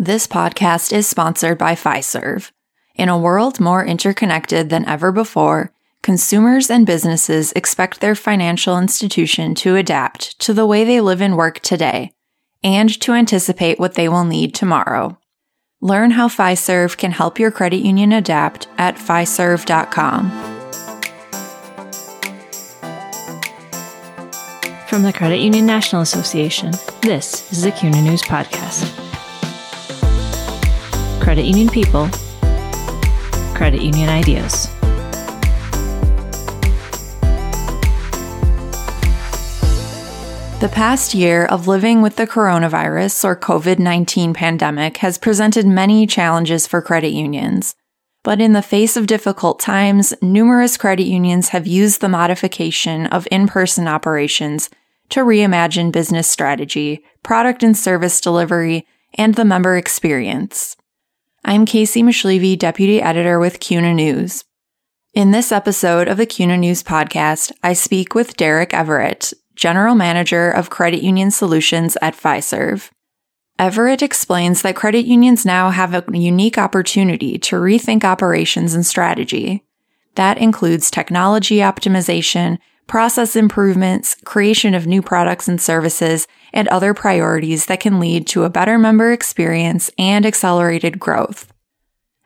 This podcast is sponsored by Fiserv. In a world more interconnected than ever before, consumers and businesses expect their financial institution to adapt to the way they live and work today, and to anticipate what they will need tomorrow. Learn how Fiserv can help your credit union adapt at fiserv.com. From the Credit Union National Association, this is the CUNA News Podcast. Credit union people, credit union ideas. The past year of living with the coronavirus or COVID-19 pandemic has presented many challenges for credit unions. But in the face of difficult times, numerous credit unions have used the modification of in-person operations to reimagine business strategy, product and service delivery, and the member experience. I'm Casey Mishlevey, Deputy Editor with CUNA News. In this episode of the CUNA News Podcast, I speak with Derek Everett, General Manager of Credit Union Solutions at Fiserv. Everett explains that credit unions now have a unique opportunity to rethink operations and strategy. That includes technology optimization, process improvements, creation of new products and services, and other priorities that can lead to a better member experience and accelerated growth.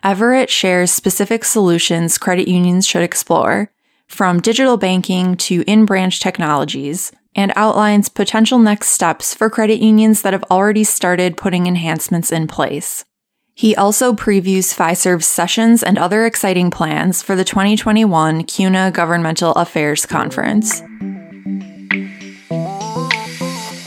Everett shares specific solutions credit unions should explore, from digital banking to in-branch technologies, and outlines potential next steps for credit unions that have already started putting enhancements in place. He also previews Fiserv's sessions and other exciting plans for the 2021 CUNA Governmental Affairs Conference.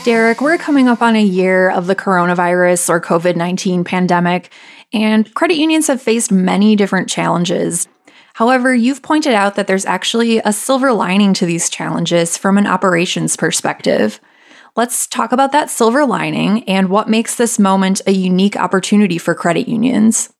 Derek, we're coming up on a year of the coronavirus or COVID-19 pandemic, and credit unions have faced many different challenges. However, you've pointed out that there's actually a silver lining to these challenges from an operations perspective. Let's talk about that silver lining and what makes this moment a unique opportunity for credit unions.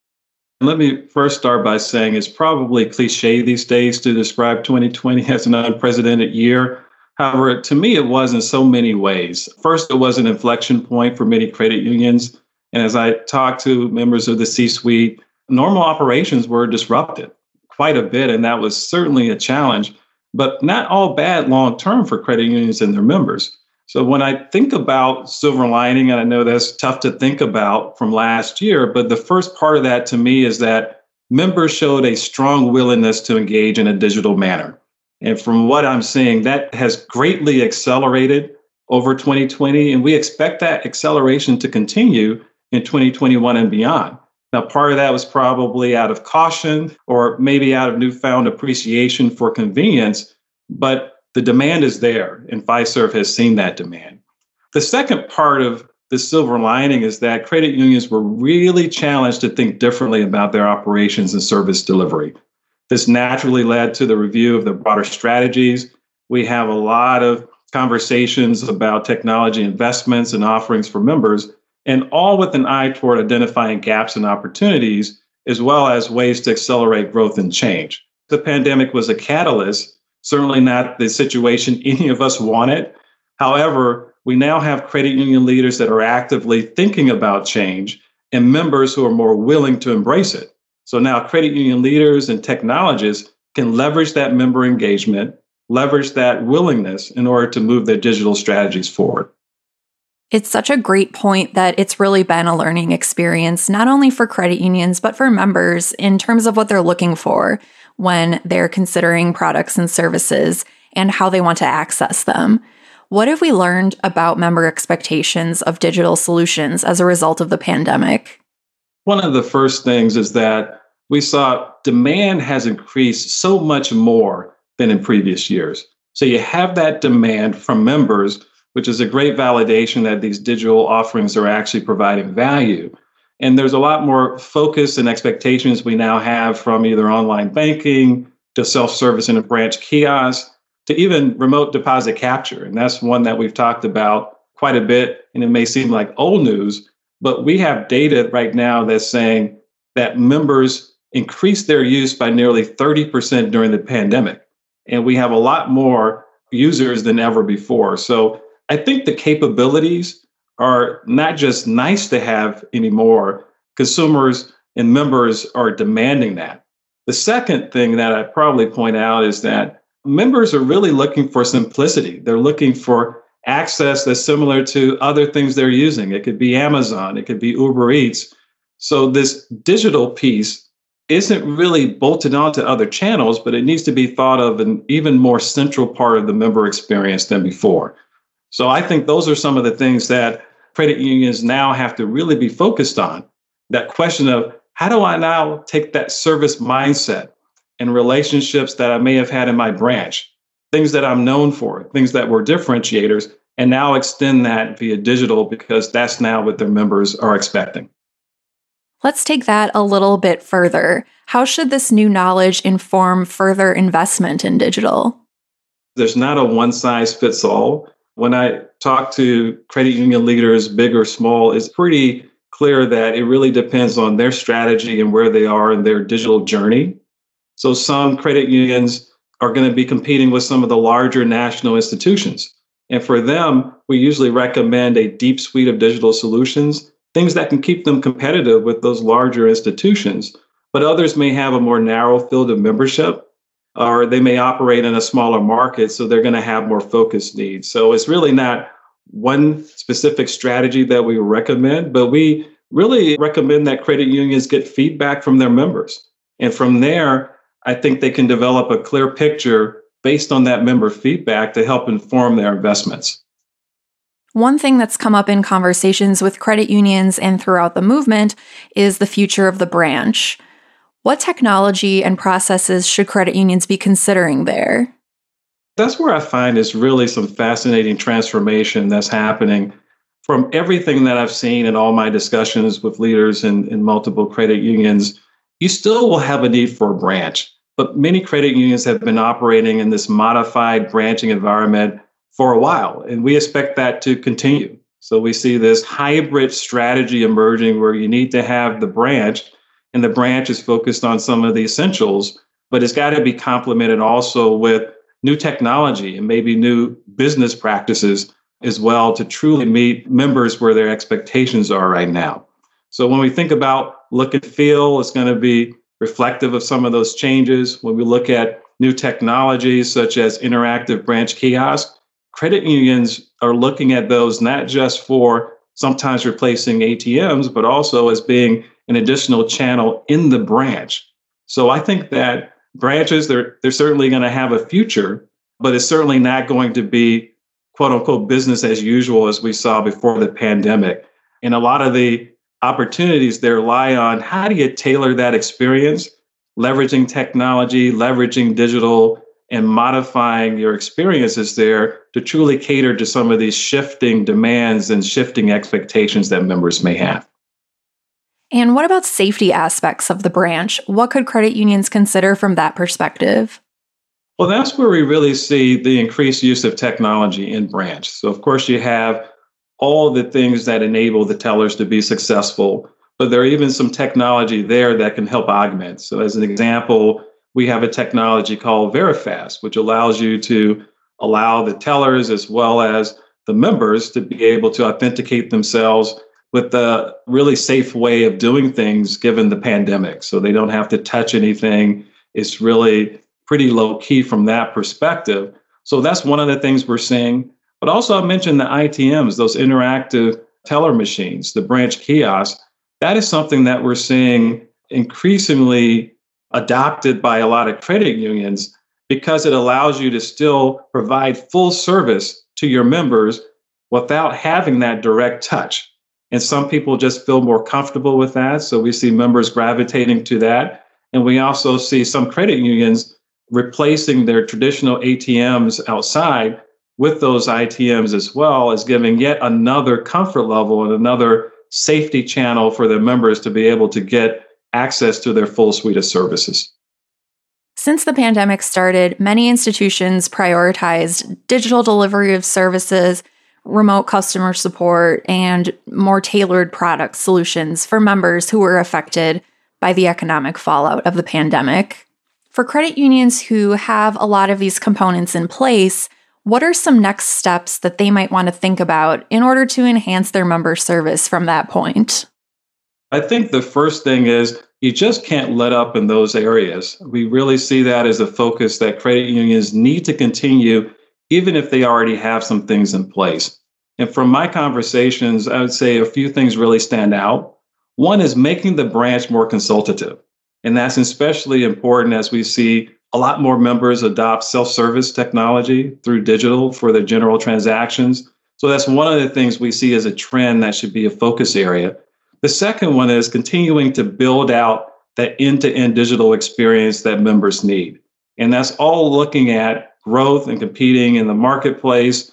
Let me first start by saying it's probably cliche these days to describe 2020 as an unprecedented year. However, to me, it was in so many ways. First, it was an inflection point for many credit unions. And as I talked to members of the C-suite, normal operations were disrupted quite a bit, and that was certainly a challenge, but not all bad long-term for credit unions and their members. So when I think about silver lining, and I know that's tough to think about from last year, but the first part of that to me is that members showed a strong willingness to engage in a digital manner. And from what I'm seeing, that has greatly accelerated over 2020, and we expect that acceleration to continue in 2021 and beyond. Now, part of that was probably out of caution or maybe out of newfound appreciation for convenience, but the demand is there, and Fiserv has seen that demand. The second part of the silver lining is that credit unions were really challenged to think differently about their operations and service delivery. This naturally led to the review of the broader strategies. We have a lot of conversations about technology investments and offerings for members, and all with an eye toward identifying gaps and opportunities, as well as ways to accelerate growth and change. The pandemic was a catalyst, certainly not the situation any of us wanted. However, we now have credit union leaders that are actively thinking about change and members who are more willing to embrace it. So now credit union leaders and technologists can leverage that member engagement, leverage that willingness in order to move their digital strategies forward. It's such a great point that it's really been a learning experience, not only for credit unions, but for members in terms of what they're looking for when they're considering products and services and how they want to access them. What have we learned about member expectations of digital solutions as a result of the pandemic? One of the first things is that we saw demand has increased so much more than in previous years. So you have that demand from members, which is a great validation that these digital offerings are actually providing value. And there's a lot more focus and expectations we now have from either online banking to self-service in a branch kiosk to even remote deposit capture. And that's one that we've talked about quite a bit. And it may seem like old news, but we have data right now that's saying that members increased their use by nearly 30% during the pandemic. And we have a lot more users than ever before. So I think the capabilities are not just nice to have anymore. Consumers and members are demanding that. The second thing that I probably point out is that members are really looking for simplicity. They're looking for access that's similar to other things they're using. It could be Amazon, it could be Uber Eats. So this digital piece isn't really bolted onto other channels, but it needs to be thought of an even more central part of the member experience than before. So I think those are some of the things that credit unions now have to really be focused on. That question of how do I now take that service mindset and relationships that I may have had in my branch, things that I'm known for, things that were differentiators, and now extend that via digital because that's now what their members are expecting. Let's take that a little bit further. How should this new knowledge inform further investment in digital? There's not a one-size-fits-all. When I talk to credit union leaders, big or small, it's pretty clear that it really depends on their strategy and where they are in their digital journey. So some credit unions are going to be competing with some of the larger national institutions. And for them, we usually recommend a deep suite of digital solutions, things that can keep them competitive with those larger institutions. But others may have a more narrow field of membership, or they may operate in a smaller market, so they're going to have more focused needs. So it's really not one specific strategy that we recommend, but we really recommend that credit unions get feedback from their members. And from there, I think they can develop a clear picture based on that member feedback to help inform their investments. One thing that's come up in conversations with credit unions and throughout the movement is the future of the branch. What technology and processes should credit unions be considering there? That's where I find is really some fascinating transformation that's happening. From everything that I've seen in all my discussions with leaders in multiple credit unions, you still will have a need for a branch. But many credit unions have been operating in this modified branching environment for a while, and we expect that to continue. So we see this hybrid strategy emerging where you need to have the branch, and the branch is focused on some of the essentials, but it's got to be complemented also with new technology and maybe new business practices as well to truly meet members where their expectations are right now. So when we think about look and feel, it's going to be reflective of some of those changes. When we look at new technologies such as interactive branch kiosks, credit unions are looking at those not just for sometimes replacing ATMs, but also as being an additional channel in the branch. So I think that branches, they're certainly going to have a future, but it's certainly not going to be, quote unquote, business as usual as we saw before the pandemic. And a lot of the opportunities there lie on how do you tailor that experience, leveraging technology, leveraging digital, and modifying your experiences there to truly cater to some of these shifting demands and shifting expectations that members may have. And what about safety aspects of the branch? What could credit unions consider from that perspective? Well, that's where we really see the increased use of technology in branch. So, of course, you have all the things that enable the tellers to be successful, but there are even some technology there that can help augment. So, as an example, we have a technology called Verifast, which allows you to allow the tellers as well as the members to be able to authenticate themselves with a really safe way of doing things given the pandemic. So they don't have to touch anything. It's really pretty low key from that perspective. So that's one of the things we're seeing. But also I mentioned the ITMs, those interactive teller machines, the branch kiosks. That is something that we're seeing increasingly adopted by a lot of credit unions because it allows you to still provide full service to your members without having that direct touch. And some people just feel more comfortable with that. So we see members gravitating to that. And we also see some credit unions replacing their traditional ATMs outside with those ITMs as well as giving yet another comfort level and another safety channel for their members to be able to get access to their full suite of services. Since the pandemic started, many institutions prioritized digital delivery of services, remote customer support, and more tailored product solutions for members who were affected by the economic fallout of the pandemic. For credit unions who have a lot of these components in place, what are some next steps that they might want to think about in order to enhance their member service from that point? I think the first thing is you just can't let up in those areas. We really see that as a focus that credit unions need to continue, even if they already have some things in place. And from my conversations, I would say a few things really stand out. One is making the branch more consultative. And that's especially important as we see a lot more members adopt self-service technology through digital for their general transactions. So that's one of the things we see as a trend that should be a focus area. The second one is continuing to build out that end-to-end digital experience that members need. And that's all looking at growth and competing in the marketplace.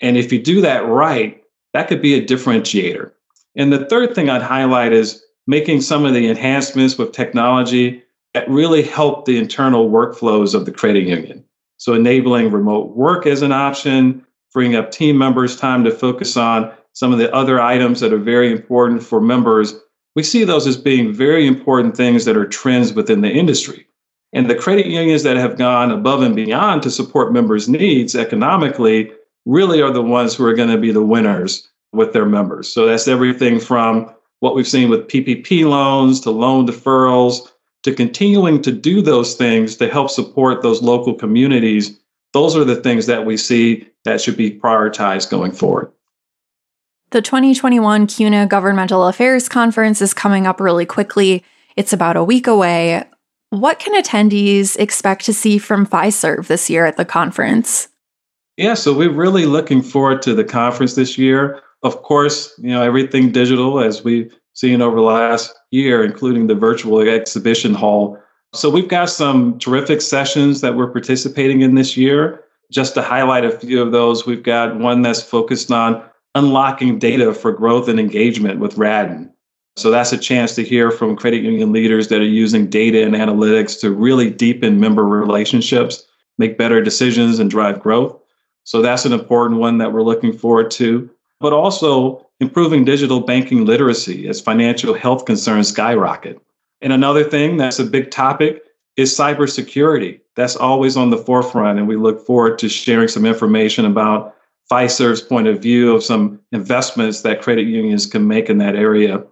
And if you do that right, that could be a differentiator. And the third thing I'd highlight is making some of the enhancements with technology that really help the internal workflows of the credit union. So enabling remote work as an option, freeing up team members' time to focus on some of the other items that are very important for members. We see those as being very important things that are trends within the industry. And the credit unions that have gone above and beyond to support members' needs economically really are the ones who are going to be the winners with their members. So that's everything from what we've seen with PPP loans to loan deferrals to continuing to do those things to help support those local communities. Those are the things that we see that should be prioritized going forward. The 2021 CUNA Governmental Affairs Conference is coming up really quickly. It's about a week away. What can attendees expect to see from Fiserv this year at the conference? Yeah, so we're really looking forward to the conference this year. Of course, everything digital as we've seen over the last year, including the virtual exhibition hall. So we've got some terrific sessions that we're participating in this year. Just to highlight a few of those, we've got one that's focused on unlocking data for growth and engagement with Radden. So that's a chance to hear from credit union leaders that are using data and analytics to really deepen member relationships, make better decisions, and drive growth. So that's an important one that we're looking forward to, but also improving digital banking literacy as financial health concerns skyrocket. And another thing that's a big topic is cybersecurity. That's always on the forefront, and we look forward to sharing some information about Fiserv's point of view of some investments that credit unions can make in that area.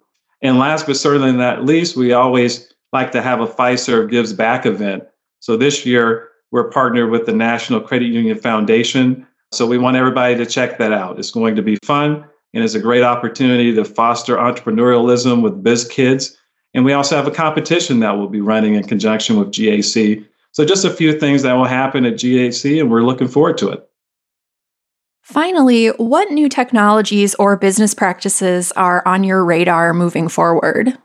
And last but certainly not least, we always like to have a Fiserv Gives Back event. So this year, we're partnered with the National Credit Union Foundation. So we want everybody to check that out. It's going to be fun, and it's a great opportunity to foster entrepreneurialism with biz kids. And we also have a competition that we'll be running in conjunction with GAC. So just a few things that will happen at GAC, and we're looking forward to it. Finally, what new technologies or business practices are on your radar moving forward?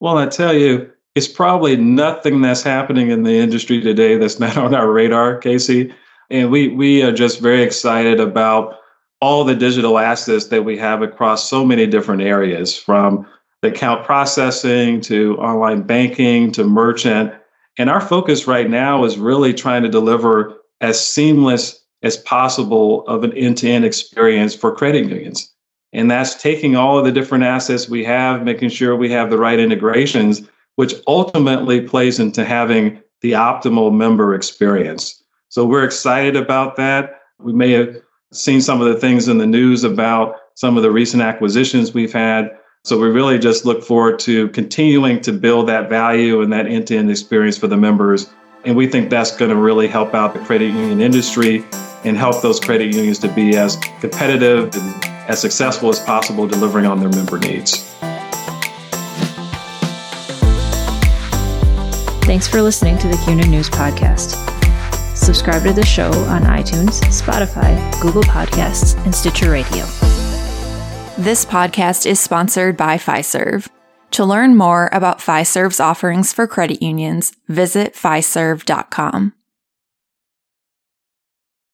Well, I tell you, it's probably nothing that's happening in the industry today that's not on our radar, Casey. And we are just very excited about all the digital assets that we have across so many different areas, from the account processing to online banking to merchant. And our focus right now is really trying to deliver as seamless as possible of an end-to-end experience for credit unions. And that's taking all of the different assets we have, making sure we have the right integrations, which ultimately plays into having the optimal member experience. So we're excited about that. We may have seen some of the things in the news about some of the recent acquisitions we've had. So we really just look forward to continuing to build that value and that end-to-end experience for the members. And we think that's going to really help out the credit union industry and help those credit unions to be as competitive and as successful as possible delivering on their member needs. Thanks for listening to the CUNA News Podcast. Subscribe to the show on iTunes, Spotify, Google Podcasts, and Stitcher Radio. This podcast is sponsored by Fiserv. To learn more about Fiserv's offerings for credit unions, visit fiserv.com.